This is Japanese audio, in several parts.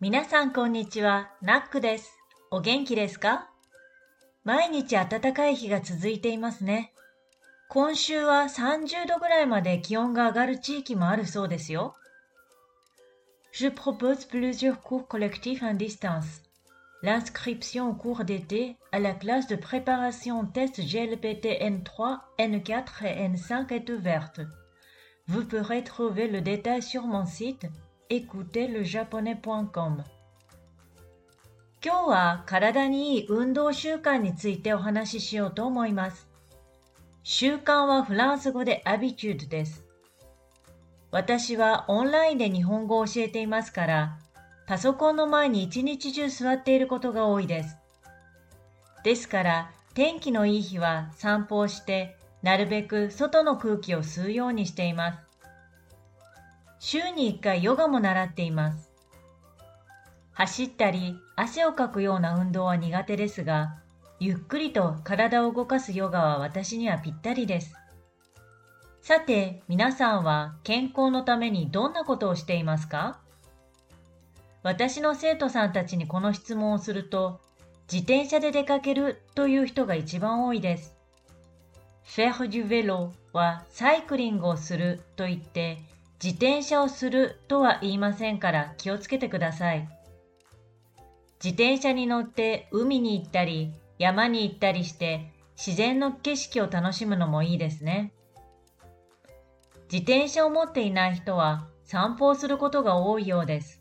皆さんこんにちは、ナックです。お元気ですか？毎日暖かい日が続いていますね。今週は30度ぐらいまで気温が上がる地域もあるそうですよ。Je propose plusieurs cours collectifs en distance. L'inscription au cours d'été à la classe de préparation test GLPT N3, N4 et N5 est ouverte. Vous pourrez trouver le détail sur mon site écoutezlejaponais.com。 今日は体にいい運動習慣についてお話ししようと思います。習慣はフランス語でアビチュードです。私はオンラインで日本語を教えていますから、パソコンの前に一日中座っていることが多いです。ですから、天気のいい日は散歩をして、なるべく外の空気を吸うようにしています。週に1回ヨガも習っています。走ったり、汗をかくような運動は苦手ですが、ゆっくりと体を動かすヨガは私にはぴったりです。さて、皆さんは健康のためにどんなことをしていますか？私の生徒さんたちにこの質問をすると、自転車で出かけるという人が一番多いです。Faire du vélo はサイクリングをすると言って、自転車をするとは言いませんから気をつけてください。自転車に乗って海に行ったり、山に行ったりして自然の景色を楽しむのもいいですね。自転車を持っていない人は散歩をすることが多いようです。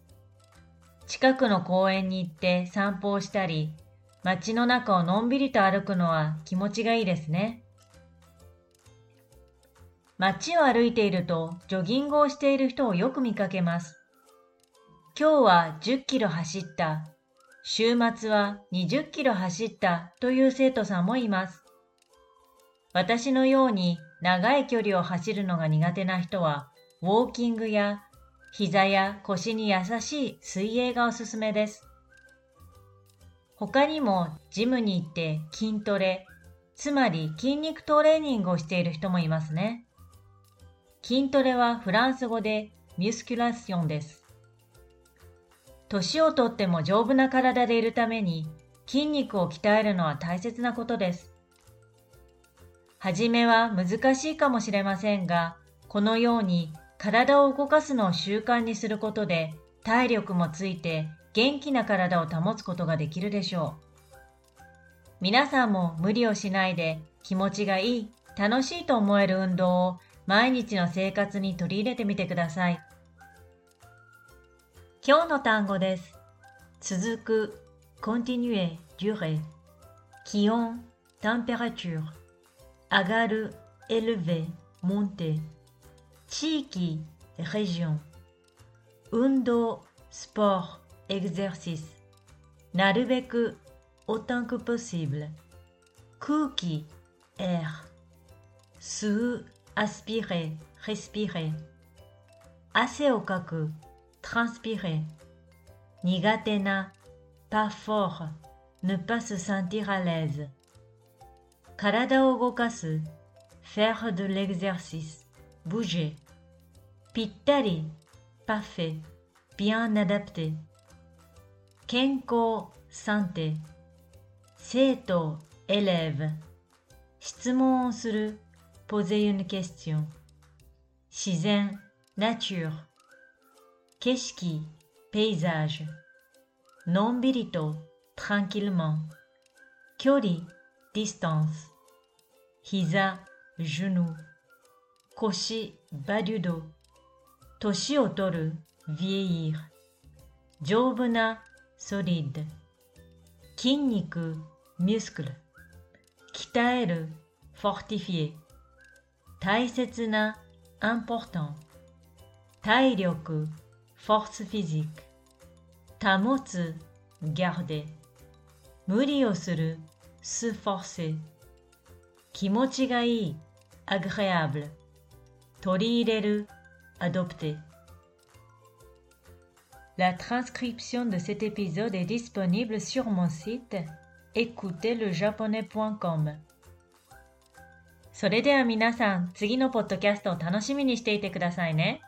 近くの公園に行って散歩をしたり、街の中をのんびりと歩くのは気持ちがいいですね。街を歩いているとジョギングをしている人をよく見かけます。今日は10キロ走った。週末は20キロ走ったという生徒さんもいます。私のように長い距離を走るのが苦手な人は、ウォーキングや膝や腰に優しい水泳がおすすめです。他にもジムに行って筋トレ、つまり筋肉トレーニングをしている人もいますね。筋トレはフランス語でミュスキュラションです。年をとっても丈夫な体でいるために筋肉を鍛えるのは大切なことです。はじめは難しいかもしれませんが、このように体を動かすのを習慣にすることで体力もついて元気な体を保つことができるでしょう。皆さんも無理をしないで気持ちがいい、楽しいと思える運動を毎日の生活に取り入れてみてください。今日の単語です。続く、continuer、durer。気温、température。上がる、élever、monter。地域、région。運動、sport、exercice。なるべく、autant que possible。空気、air。吸う、aspirer、respirer。汗をかく、transpirer。 苦手な pas fort、 ne pas se sentir à l'aise。 体を動かす faire de l'exercice、 bouger。 ぴったり parfait、 bien adapté。 健康 santé。 生徒 élève。 質問をする poser une question。 自然 nature。景色、ペイザージュ。のんびりと、tranquillement。距離、distance。膝、genou。腰、bas du dos。年を取る、vieillir。丈夫な、solide。筋肉、muscle。鍛える、fortifier。大切な、important。体力、force physique。 保つ garder。 無理をする se forcer。 気持ちがいい agréable。 取り入れる adopter。 La transcription de cet épisode est disponible sur mon site écoutezlejaponais.com。 それでは皆さん、次のポッドキャストを楽しみにしていてくださいね。